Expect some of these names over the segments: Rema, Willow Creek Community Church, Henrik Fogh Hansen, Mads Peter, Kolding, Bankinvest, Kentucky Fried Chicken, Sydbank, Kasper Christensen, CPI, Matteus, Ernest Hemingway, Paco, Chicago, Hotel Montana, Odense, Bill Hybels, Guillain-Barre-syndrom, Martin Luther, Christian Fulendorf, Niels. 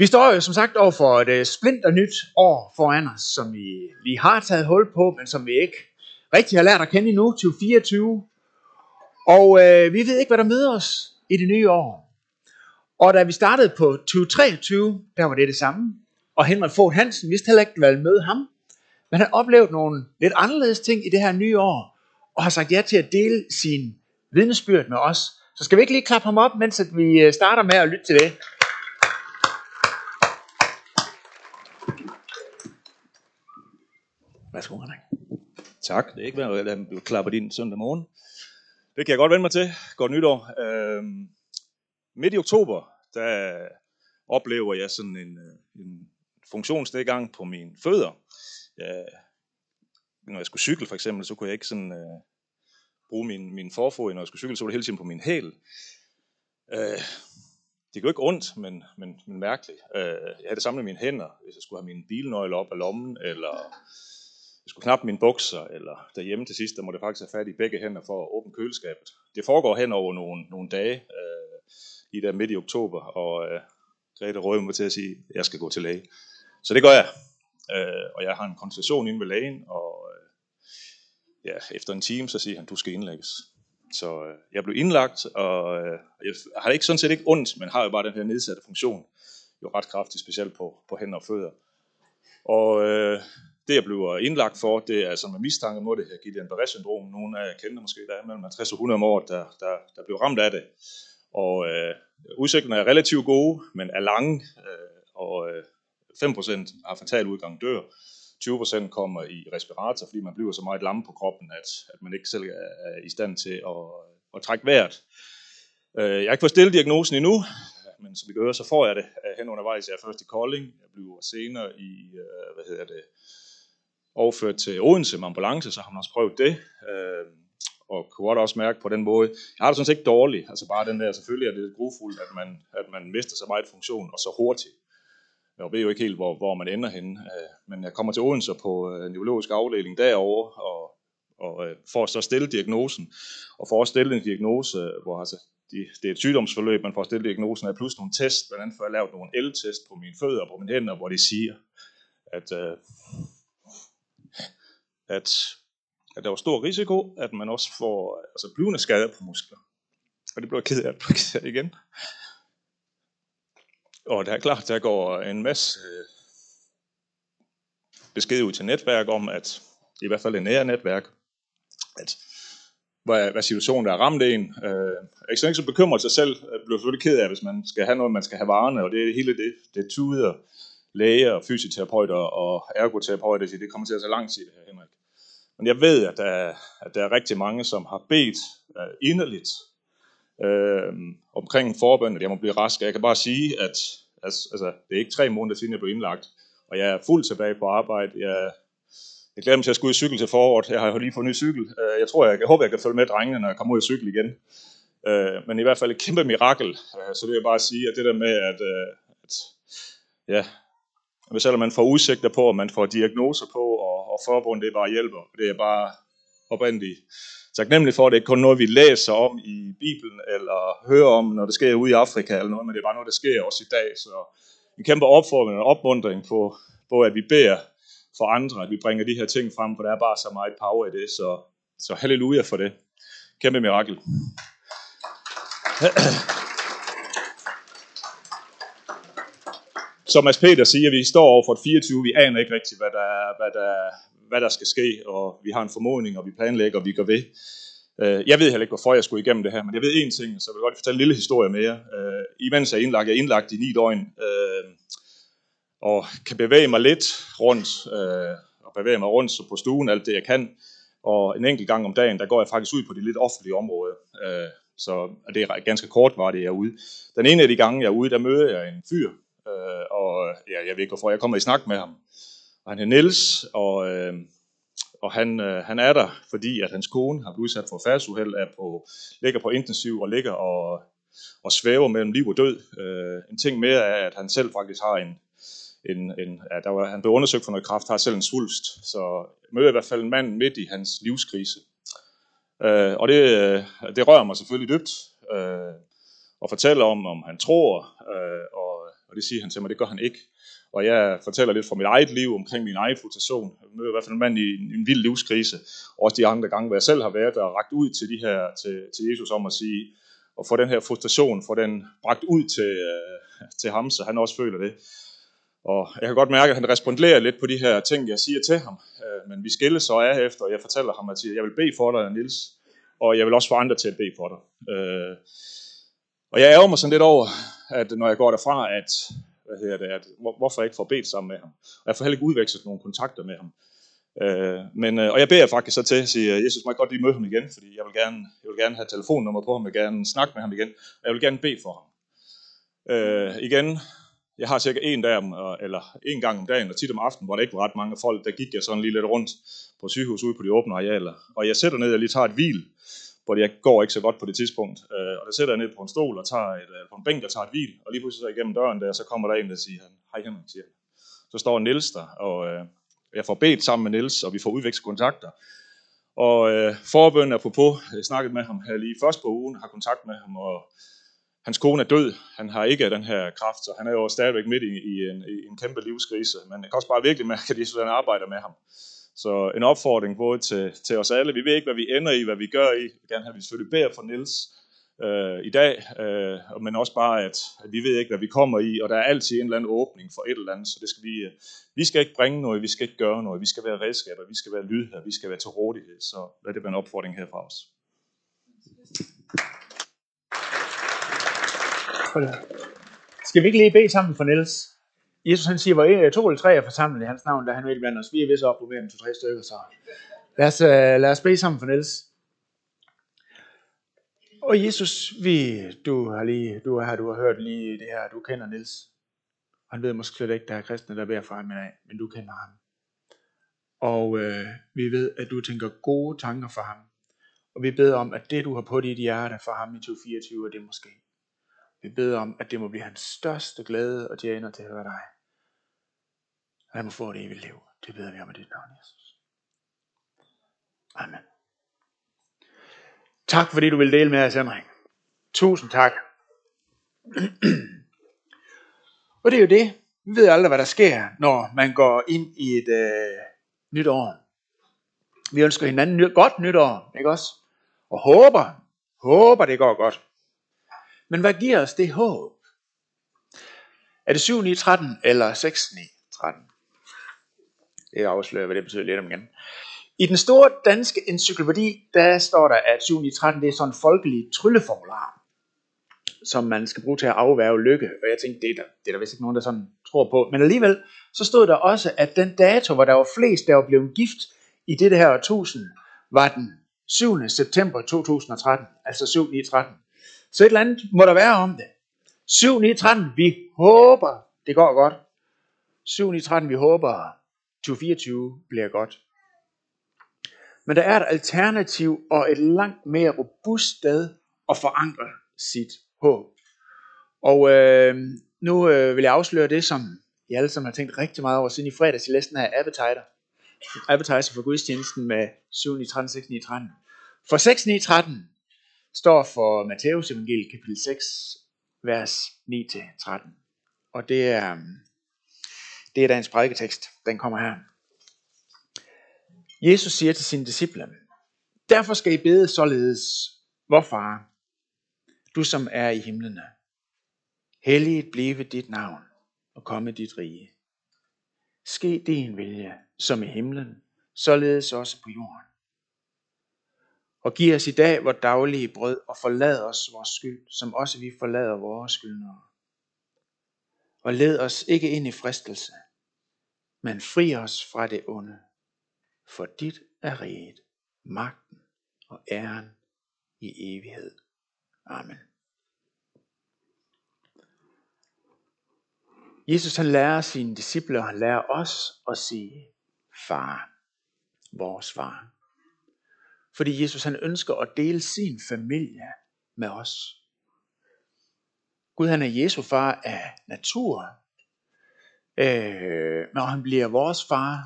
Vi står jo som sagt over for et splinternyt år foran os, som vi lige har taget hul på, men som vi ikke rigtig har lært at kende endnu, 2024. Og vi ved ikke, hvad der møder os i det nye år. Og da vi startede på 2023, der var det samme. Og Henrik Fogh Hansen vidste heller ikke, hvad vi mødte ham. Men han oplevede nogle lidt anderledes ting i det her nye år, og har sagt ja til at dele sin vidnesbyrd med os. Så skal vi ikke lige klappe ham op, mens at vi starter med at lytte til det. Værsgo, Henrik. Tak. Det er ikke værd at lade dem blive klappet ind søndag morgen. Det kan jeg godt vende mig til. Godt nytår. Midt i oktober, der oplever jeg sådan en funktionsnedgang på mine fødder. Når jeg skulle cykle for eksempel, så kunne jeg ikke sådan bruge min forfod. Når jeg skulle cykle, så var det hele tiden på min hæl. Det går ikke ondt, men mærkeligt. Jeg havde samlet mine hænder, hvis jeg skulle have mine bilnøgler op af lommen, eller jeg skulle knappe mine bukser, eller derhjemme til sidst, der måtte jeg faktisk have fat i begge hænder for at åbne køleskabet. Det foregår hen over nogle dage, lige der midt i oktober, og Grete rådede mig til at sige, at jeg skal gå til læge. Så det gør jeg. Og jeg har en konsultation inde ved lægen, og efter en time, så siger han, du skal indlægges. Så jeg blev indlagt, og jeg har ikke sådan set ikke ondt, men har jo bare den her nedsatte funktion. Jo ret kraftigt, specielt på hænder og fødder. Og det, jeg blev indlagt for, det er sådan med mistanke mod det her Guillain-Barre-syndrom. Nogle af jer kender måske, der er mellem 50 og 100 om året, der blev ramt af det. Og udsigterne er relativt gode, men er lange, og 5% har fatal udgang dør. 20% kommer i respirator, fordi man bliver så meget lam på kroppen, at man ikke selv er i stand til at trække vejret. Jeg har ikke fået stillet diagnosen endnu, men som vi kan høre, så får jeg det hen undervejs. Jeg er først i Kolding, jeg bliver senere i, overført til Odense med ambulance, så har man også prøvet det, og kunne også mærke på den måde, jeg har det sådan set ikke dårligt, altså bare den der, selvfølgelig er det lidt grufuldt, at man mister så meget funktion, og så hurtigt. Jeg ved jo ikke helt, hvor man ender henne, men jeg kommer til Odense på en neurologisk afdeling derovre, og får så stillet diagnosen, og får også stillet en diagnose, hvor altså, det er et sygdomsforløb, man får stillet diagnosen af, plus nogle test, blandt andet får jeg lavet nogle el-test på mine fødder og på mine hænder, hvor de siger, at der var stor risiko, at man også får altså, blivende skader på muskler. Og det blev jeg ked af at igen. Og det er klart, der går en masse besked ud til netværk om, at i hvert fald det nære netværk, at hvad situationen der er ramt en. Jeg er ikke så bekymret sig selv, jeg bliver selvfølgelig ked af, hvis man skal have noget, man skal have varerne, og det er hele det tuder, læger, fysioterapeuter og ergoterapeuter, det kommer til at tage lang tid, her Henrik. Men jeg ved, at der er rigtig mange, som har bedt inderligt, omkring en forbøn, at jeg må blive rask. Jeg kan bare sige, at altså, det er ikke 3 måneder siden, jeg blev indlagt, og jeg er fuldt tilbage på arbejde. Jeg glæder mig til at skulle i cykel til foråret. Jeg har jo lige fået en ny cykel. Jeg tror, jeg håber, jeg kan følge med drengene, når jeg kommer ud i cykel igen. Men i hvert fald et kæmpe mirakel. Så det vil jeg bare sige, at det der med, at selvom man får udsigter på, og man får diagnoser på, og forbund, det bare hjælper. Det er bare oprindeligt. Taknemmelig for, at det ikke kun er noget, vi læser om i Bibelen, eller hører om, når det sker ude i Afrika, eller noget, men det er bare noget, der sker også i dag. Så en kæmpe opfordring og opmuntring på, at vi beder for andre, at vi bringer de her ting frem, for der er bare så meget power i det, så halleluja for det. Kæmpe mirakel. Som Mads Peter siger, vi står over for et 24, vi aner ikke rigtigt, hvad der skal ske, og vi har en formodning, og vi planlægger, og vi går ved. Jeg ved heller ikke, hvorfor jeg skulle igennem det her, men jeg ved én ting, så jeg vil godt fortælle en lille historie mere. Imens jeg er indlagt, i 9 døgn, og kan bevæge mig lidt rundt, og bevæge mig rundt på stuen, alt det jeg kan, og en enkelt gang om dagen, der går jeg faktisk ud på de lidt offentlige områder, så det er ganske kort, var det jeg er ude. Den ene af de gange, jeg er ude, der møder jeg en fyr, og jeg ved ikke, hvorfor jeg kommer i snak med ham. Han er Niels, og han er der, fordi at hans kone har udsat for færdsuheld, ligger på intensiv og ligger og svæver mellem liv og død. En ting mere er, at han selv faktisk har han blev undersøgt for noget kræft, har selv en svulst. Så møder i hvert fald en mand midt i hans livskrise. Og det rører mig selvfølgelig dybt, og fortæller om han tror, og det siger han til mig, det gør han ikke. Og jeg fortæller lidt fra mit eget liv, omkring min egen frustration. Jeg møder i hvert fald en mand i en vild livskrise. Også de andre gange, hvor jeg selv har været der og rakt ud til, de her, til Jesus om at sige, og få den her frustration, få den bragt ud til ham, så han også føler det. Og jeg kan godt mærke, at han responderer lidt på de her ting, jeg siger til ham. Men vi skilles så af efter, og jeg fortæller ham, at jeg vil bede for dig, Niels. Og jeg vil også få andre til at bede for dig. Og jeg ærger mig sådan lidt over, at når jeg går derfra, at hvorfor jeg ikke får bedt sammen med ham. Og jeg får heller ikke udvekslet nogle kontakter med ham. Og jeg beder faktisk så til, siger Jesus, må jeg godt lige møde ham igen, fordi jeg vil gerne have telefonnummer på ham, jeg vil gerne snakke med ham igen, og jeg vil gerne bede for ham. Igen, jeg har cirka en gang om dagen, og tit om aftenen, hvor der ikke var ret mange folk, der gik jeg sådan lige lidt rundt på sygehus ude på de åbne arealer, og jeg sætter ned, jeg lige tager et hvil, fordi jeg går ikke så godt på det tidspunkt, og der sætter jeg ned på en stol, og tager på en bænk, der tager et hvil, og lige pludselig så igennem døren der, så kommer der en, der siger, hej Henrik, siger han. Så står Niels der, og jeg får bedt sammen med Niels, og vi får udvekslet kontakter. Og forbøn apropos, jeg snakkede med ham her lige først på ugen, har kontakt med ham, og hans kone er død. Han har ikke den her kræft, så han er jo stadigvæk midt i en kæmpe livskrise. Men jeg kan også bare virkelig mærke, at Jesus arbejder med ham. Så en opfordring både til os alle. Vi ved ikke, hvad vi ender i, hvad vi gør i. Jeg vil gerne have, at vi selvfølgelig beder for Niels i dag, men også bare, at vi ved ikke, hvad vi kommer i, og der er altid en eller anden åbning for et eller andet, så det skal vi skal ikke bringe noget, vi skal ikke gøre noget, vi skal være redskaber, vi skal være lydhøre, vi skal være til rådighed, så lad det være en opfordring her fra os. Skal vi ikke lige bede sammen for Niels? Jesus han siger, hvor to eller tre er forsamlet i hans navn, da han vil blandt os. Vi er vist op på mere end 2-3 stykker, så lad os bede sammen for Niels. Og Jesus, du har hørt lige det her, du kender Niels. Han ved måske slet ikke, der er kristne, der beder for ham i dag, men du kender ham. Og vi ved, at du tænker gode tanker for ham. Og vi beder om, at det du har på dit hjerte for ham i 2024, og det måske. Vi beder om, at det må blive hans største glæde og tjener til at høre dig. Og han må få det evige liv. Det beder vi om i dit navn, Jesus. Amen. Tak, fordi du vil dele med os, Henrik. Tusind tak. Og det er jo det. Vi ved aldrig, hvad der sker, når man går ind i et nyt år. Vi ønsker hinanden godt nytår, ikke også? Og håber det går godt. Men hvad giver os det håb? Er det 7-9-13 eller 6-9-13? Det afslører, hvad det betyder lidt om igen. I den store danske encyklopædi, der står der, at 7-9-13, det er sådan en folkelig trylleformular, som man skal bruge til at afværge lykke. Og jeg tænkte, det er der vist ikke nogen, der sådan tror på. Men alligevel, så stod der også, at den dato, hvor der var flest, der var blevet gift i det her årtusind, var den 7. september 2013, altså 7-9-13. Så et eller andet må der være om det. 7-9-13, vi håber, det går godt. 7-9-13, vi håber, 2024 bliver godt. Men der er et alternativ og et langt mere robust sted at forankre sit håb. Og nu vil jeg afsløre det, som I alle sammen har tænkt rigtig meget over, siden i fredags i læsten af Appetizer for gudstjenesten med 7-9-13, 6-9-13. For 6-9-13 står for Matteus evangeliet kapitel 6, vers 9-13. Og det er dagens prædiketekst, den kommer her. Jesus siger til sine disciple, derfor skal I bede således, vor far, du som er i himlene, helliget blive dit navn og komme dit rige. Ske din vilje, som i himlen, således også på jorden. Og giv os i dag vores daglige brød og forlad os vores skyld, som også vi forlader vores skyldnere. Og led os ikke ind i fristelse, men fri os fra det onde. For dit er riget, magten og æren i evighed. Amen. Jesus han lærer sine disciple, og han lærer os at sige, far, vores far. Fordi Jesus han ønsker at dele sin familie med os. Gud han er Jesu far af natur, når han bliver vores far,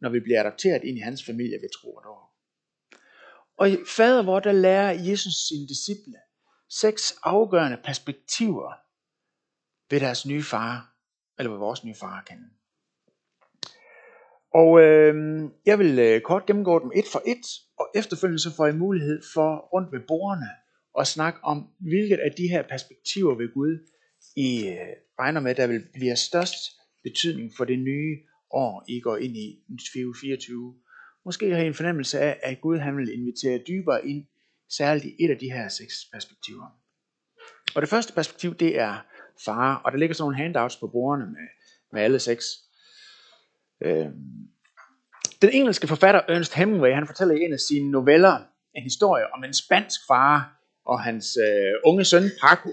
når vi bliver adopteret ind i hans familie ved tro og dåb. Og i Fader vor, der lærer Jesus sine disciple 6 afgørende perspektiver ved deres nye far, eller hvad vores nye far kan. Og jeg vil kort gennemgå dem et for et, og efterfølgende så får I mulighed for rundt ved bordene at snakke om, hvilket af de her perspektiver ved Gud, I regner med, der vil blive størst betydning for det nye år, I går ind i 2024. Måske har I en fornemmelse af, at Gud han vil invitere dybere ind, særligt i et af de her 6 perspektiver. Og det første perspektiv, det er far, og der ligger sådan nogle handouts på bordene med alle 6. Den engelske forfatter Ernest Hemingway, han fortæller i en af sine noveller en historie om en spansk far og hans unge søn Paco.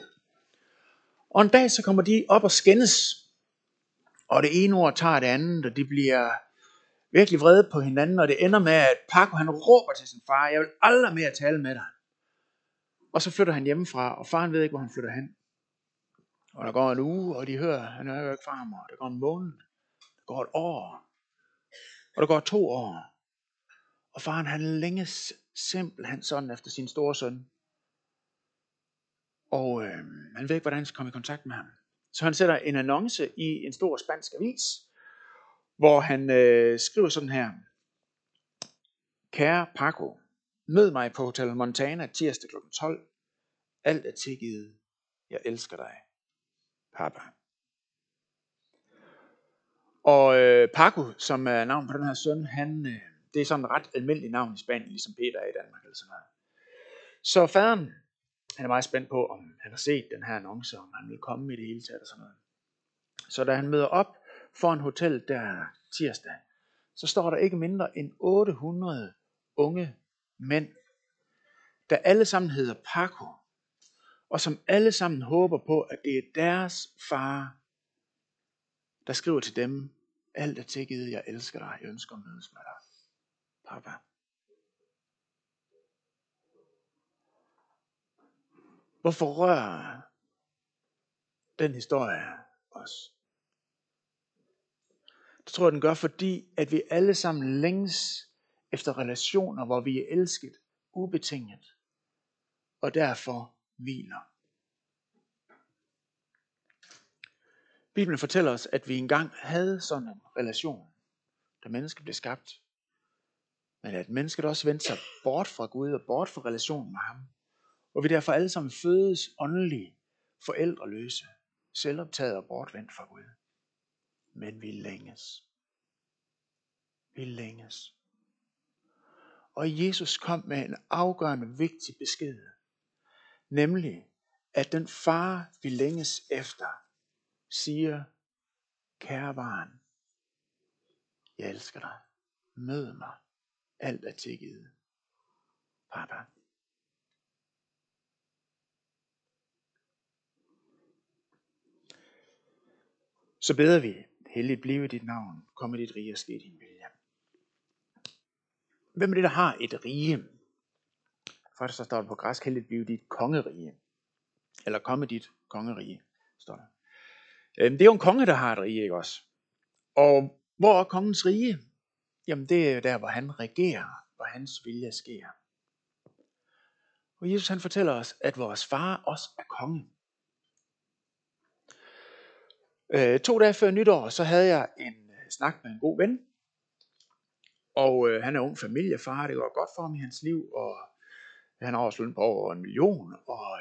Og en dag så kommer de op og skændes, og det ene ord tager det andet, og de bliver virkelig vrede på hinanden, og det ender med, at Paco han råber til sin far, jeg vil aldrig mere tale med dig. Og så flytter han hjemmefra, og faren ved ikke, hvor han flytter hen. Og der går en uge, og de hører, han hører ikke fra ham, og der går en måned, der går et år, og der går 2 år. Og faren han længes simpelthen sådan efter sin store søn. Og han ved ikke, hvordan han skal komme i kontakt med ham. Så han sætter en annonce i en stor spansk avis, hvor han skriver sådan her. Kære Paco, mød mig på Hotel Montana tirsdag kl. 12. Alt er tilgivet. Jeg elsker dig, papa. Og Paco, som er navn på den her søn, han, det er sådan et ret almindeligt navn i Spanien, ligesom Peter er i Danmark. Eller sådan noget. Så faderen, han er meget spændt på, om han har set den her annonce, om han vil komme i det hele taget og sådan noget. Så da han møder op foran hotellet der tirsdag, så står der ikke mindre end 800 unge mænd, der alle sammen hedder Paco, og som alle sammen håber på, at det er deres far, der skriver til dem, alt er tilgivet, jeg elsker dig, jeg ønsker at mødes med dig, papa. Hvorfor rører den historie os? Det tror jeg, den gør, fordi at vi alle sammen længes efter relationer, hvor vi er elsket, ubetinget, og derfor hviler. Bibelen fortæller os, at vi engang havde sådan en relation, da mennesket blev skabt, men at mennesket også vendte sig bort fra Gud og bort fra relationen med ham, og vi derfor alle sammen fødes åndelige, forældreløse, selvoptaget og bortvendt fra Gud. Men vi længes. Vi længes. Og Jesus kom med en afgørende vigtig besked, nemlig at den far, vi længes efter, siger, kære barn, jeg elsker dig, mød mig, alt er tilgivet, papa. Så beder vi, helligt blive dit navn, kom i dit rige og ske din vilje. Hvem er det, der har et rige? Faktisk så står det på græsk, helligt blive dit kongerige. Eller komme dit kongerige, står der. Det er jo en konge, der har et rige, ikke også? Og hvor er kongens rige? Jamen det er jo der, hvor han regerer, hvor hans vilje sker. Og Jesus han fortæller os, at vores far også er konge. 2 dage før nytår, så havde jeg en snak med en god ven. Og han er ung familiefar, det går godt for ham i hans liv, og han har også løn på over 1 million, og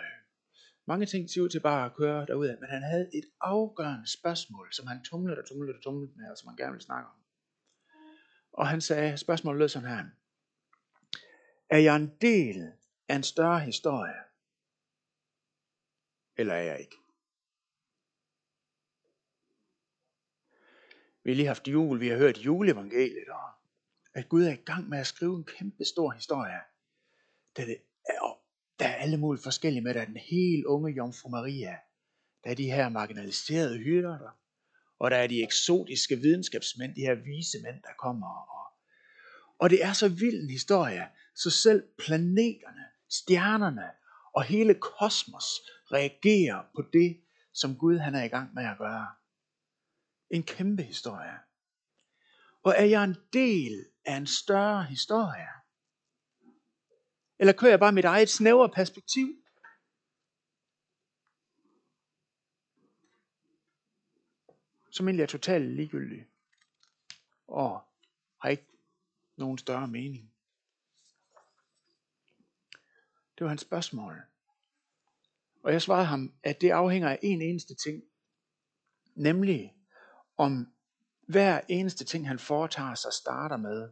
mange ting ser ud til bare at køre derudad. Men han havde et afgørende spørgsmål, som han tumlede med, og som han gerne ville snakke om. Og han sagde, spørgsmålet lød sådan her. Er jeg en del af en større historie, eller er jeg ikke? Vi har lige haft jul, vi har hørt juleevangeliet, og at Gud er i gang med at skrive en kæmpe stor historie. Der er alle mulige forskellige med, der er den helt unge jomfru Maria, der er de her marginaliserede hyrder, og der er de eksotiske videnskabsmænd, de her vise mænd, der kommer. Og det er så vild en historie, så selv planeterne, stjernerne og hele kosmos reagerer på det, som Gud han er i gang med at gøre. En kæmpe historie. Og er jeg en del af en større historie? Eller kører jeg bare mit eget snævre perspektiv? som egentlig er totalt ligegyldige og har ikke nogen større mening. Det var hans spørgsmål. Og jeg svarede ham, at det afhænger af en eneste ting. Nemlig om hver eneste ting, han foretager sig, starter med: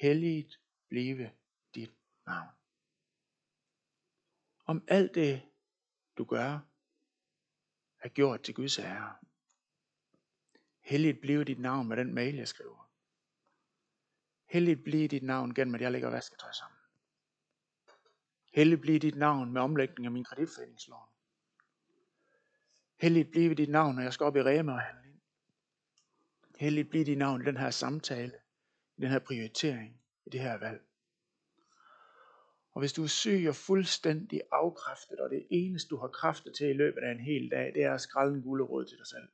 helligt blive dit navn. Om alt det, du gør, er gjort til Guds ære. Helligt blive dit navn med den mail, jeg skriver. Helligt blive dit navn gennem, at jeg lægger vasketøj sammen. Helligt blive dit navn med omlægning af min kreditforeningslån. Helligt blive dit navn, når jeg skal op i Rema og handle ind. Helligt blive dit navn i den her samtale, i den her prioritering, i det her valg. Og hvis du er syg og fuldstændig afkræftet, og det eneste du har kræfter til i løbet af en hel dag, det er at skrælle en gulerod til dig selv,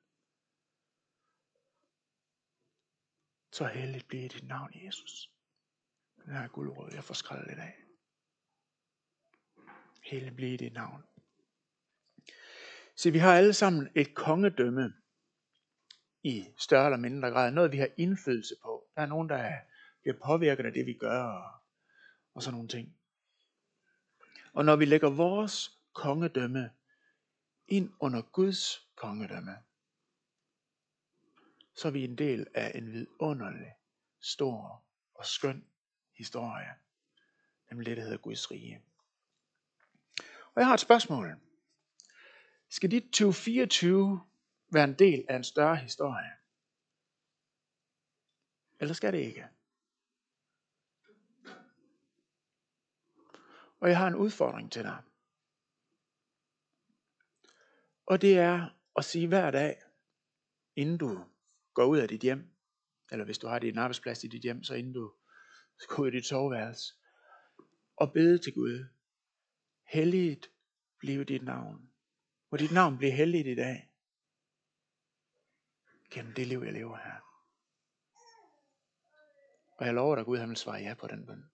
så helligt blive dit navn, Jesus. Den her gulerod, jeg får skrællet i dag. Helligt blive dit navn. Så vi har alle sammen et kongedømme i større eller mindre grad. Noget vi har indflydelse på. Der er nogen, der bliver påvirket af det vi gør og sådan nogle ting. Og når vi lægger vores kongedømme ind under Guds kongedømme, så er vi en del af en vidunderlig, stor og skøn historie. Nemlig det, der hedder Guds rige. Og jeg har et spørgsmål. Skal dit 2024 være en del af en større historie? Eller skal det ikke? Og jeg har en udfordring til dig. Og det er at sige hver dag, inden du går ud af dit hjem, eller hvis du har din arbejdsplads i dit hjem, så inden du går ud af dit soveværelse, og bede til Gud: helligt blive dit navn. Må dit navn blive helligt i dag, gennem det liv, jeg lever her. Og jeg lover dig, Gud, han vil svare ja på den bøn.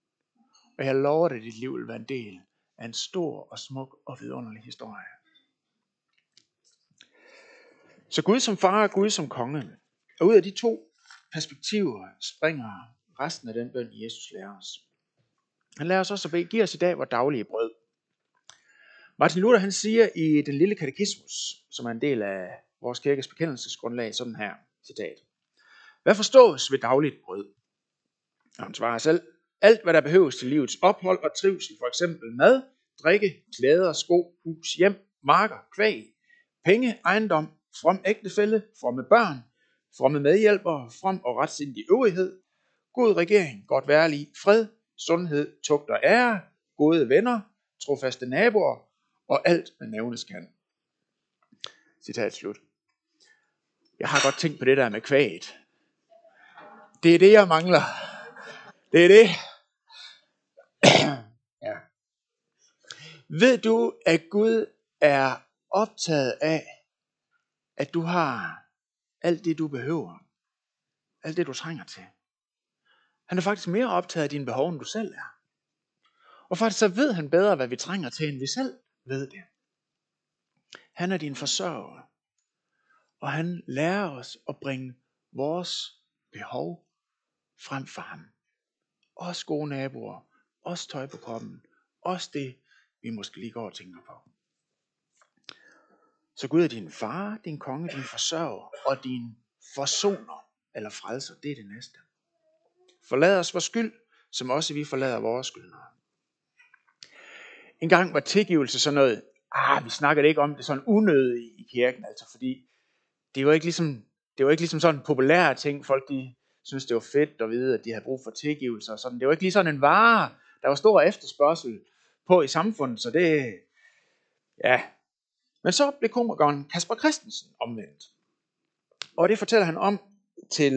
Og jeg lover dig, at dit liv vil være en del af en stor og smuk og vidunderlig historie. Så Gud som far og Gud som konge. Og ud af de to perspektiver springer resten af den bøn, Jesus lærer os. Han lærer os også at bede: giv os i dag vores daglige brød. Martin Luther, han siger i Den lille katekismus, som er en del af vores kirkes bekendelsesgrundlag, sådan her, citat: hvad forstås ved dagligt brød? Og han svarer selv: alt hvad der behøves til livets ophold og trivsel, for eksempel mad, drikke, klæder, sko, hus, hjem, marker, kvæg, penge, ejendom, from ægtefælle, fromme børn, fromme medhjælpere, from og retsindig øvrighed, god regering, godt værlig, fred, sundhed, tugt og ære, gode venner, trofaste naboer, og alt med nævnes kan. Citat slut. Jeg har godt tænkt på det der med kvæget. Det er det, jeg mangler. Det er det. Ja. Ved du, at Gud er optaget af, at du har alt det, du behøver? Alt det, du trænger til. Han er faktisk mere optaget af dine behov, end du selv er. Og faktisk så ved han bedre, hvad vi trænger til, end vi selv ved det. Han er din forsørger, og han lærer os at bringe vores behov frem for ham. Også gode naboer, også tøj på kroppen, også det, vi måske lige går og tænker på. Så Gud er din far, din konge, din forsørger og din forsoner eller frelser. Det er det næste. Forlad os vores skyld, som også vi forlader vores skyldnere. En gang var tilgivelse sådan noget, vi snakkede ikke om det sådan unødigt i kirken, altså, fordi det var ikke ligesom sådan en populær ting. Folk de synes det var fedt at vide, at de havde brug for tilgivelse og sådan. Det var ikke lige sådan en vare, der var stor efterspørgsel på i samfundet, så det, ja. Men så blev komikeren Kasper Christensen omvendt. Og det fortæller han om til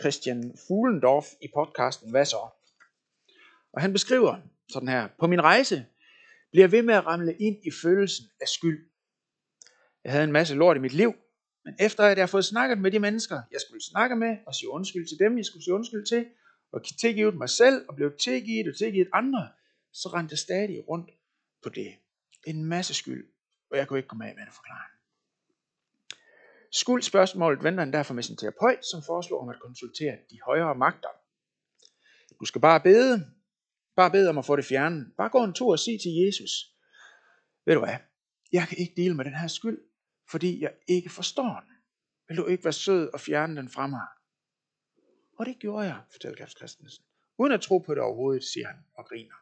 Christian Fulendorf i podcasten Hvad så? Og han beskriver sådan her: på min rejse bliver ved med at ramle ind i følelsen af skyld. Jeg havde en masse lort i mit liv, men efter at jeg har fået snakket med de mennesker, jeg skulle snakke med, og sige undskyld til dem, jeg skulle sige undskyld til, og tilgivet mig selv, og blev tilgivet og tilgivet andre, så rendte jeg stadig rundt på det. En masse skyld, og jeg kunne ikke komme af med det, forklaring. Skulle spørgsmålet vender han derfor med sin terapeut, som foreslår om at konsultere de højere magter. Du skal bare bede. Bare bede om at få det fjernet. Bare gå en tur og sig til Jesus: ved du hvad, jeg kan ikke dele med den her skyld, fordi jeg ikke forstår den. Vil du ikke være sød og fjerne den fra mig? Og det gjorde jeg, fortæller Kasper Christensen. Uden at tro på det overhovedet, siger han og griner.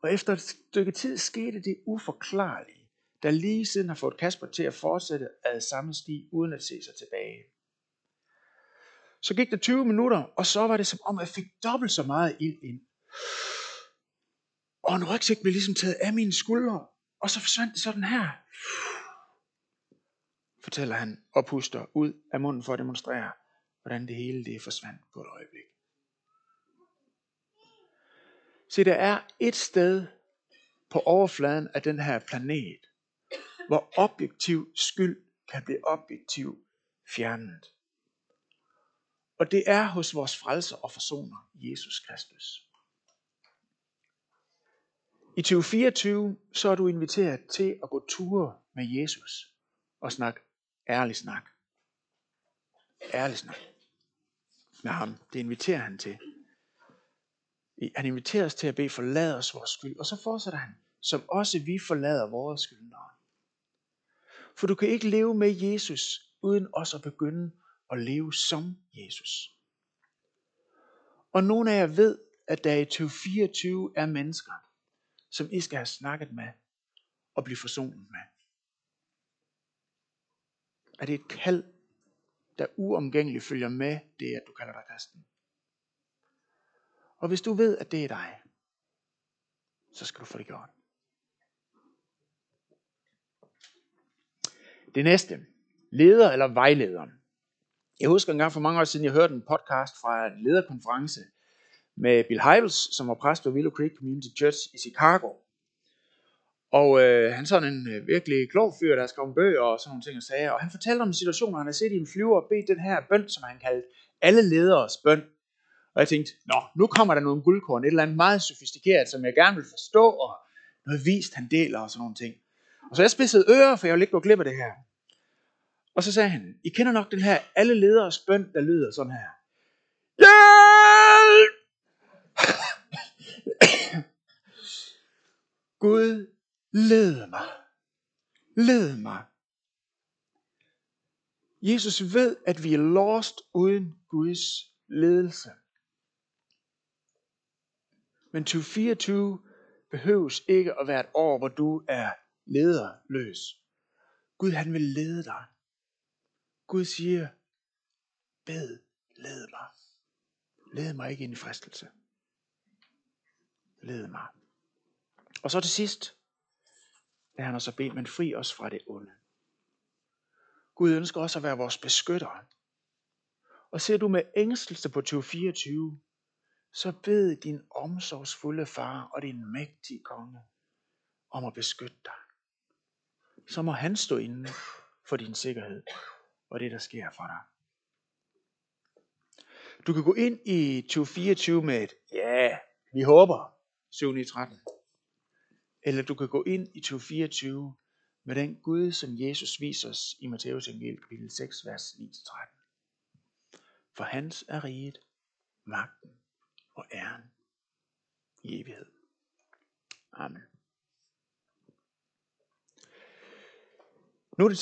Og efter et stykke tid skete det uforklarlige, der lige siden har fået Kasper til at fortsætte ad samme sti, uden at se sig tilbage. Så gik det 20 minutter, og så var det som om, jeg fik dobbelt så meget ild ind. Og en rygsæk blev ligesom taget af mine skuldre, og så forsvandt det sådan her, fortæller han og puster ud af munden for at demonstrere, hvordan det hele det forsvandt på et øjeblik. Se, der er et sted på overfladen af den her planet, hvor objektiv skyld kan blive objektiv fjernet. Og det er hos vores frelser og forsoner, Jesus Kristus. I 2024, så er du inviteret til at gå ture med Jesus og snakke ærlig snak. Ærlig snak med ham. Det inviterer han til. Han inviterer os til at bede: forlad os vores skyld. Og så fortsætter han: som også vi forlader vores skyldnere. For du kan ikke leve med Jesus, uden også at begynde at leve som Jesus. Og nogle af jer ved, at der i 2024 er mennesker, som I skal have snakket med og blive forsonet med. Er det et kald, der uomgængeligt følger med det, at du kalder dig kristen? Og hvis du ved, at det er dig, så skal du få det gjort. Det næste: leder eller vejlederen. Jeg husker en gang for mange år siden, jeg hørte en podcast fra en lederkonference med Bill Hybels, som var præst ved Willow Creek Community Church i Chicago. Og han er sådan en virkelig klog fyr, der skrev bøger og sådan nogle ting og sager. Og han fortalte om en situation, hvor han havde set i en flyver og bedt den her bøn, som han kaldte alle lederes bøn. Og jeg tænkte, nå, nu kommer der nogle guldkorn, et eller andet meget sofistikeret, som jeg gerne vil forstå, og noget vist, han deler og sådan nogle ting. Og så jeg spidsede ører, for jeg ville ikke gå glip af det her. Og så sagde han: I kender nok den her alle lederes bøn, der lyder sådan her: hjælp! Gud, led mig. Led mig. Jesus ved, at vi er lost uden Guds ledelse. Men 2024 behøves ikke at være et år, hvor du er lederløs. Gud, han vil lede dig. Gud siger: bed, led mig. Led mig ikke ind i fristelse. Led mig. Og så til sidst, lad han os at bede: men fri os fra det onde. Gud ønsker også at være vores beskytter. Og ser du med ængstelse på 2024, så bed din omsorgsfulde far og din mægtige konge om at beskytte dig. Så må han stå inde for din sikkerhed og det, der sker for dig. Du kan gå ind i 2024 med et ja, vi håber, 7-13. Eller du kan gå ind i 2024 med den Gud, som Jesus viser os i Matteus evangeliet kapitel 6, vers 9-13. For hans er riget, magten og æren i evighed. Amen.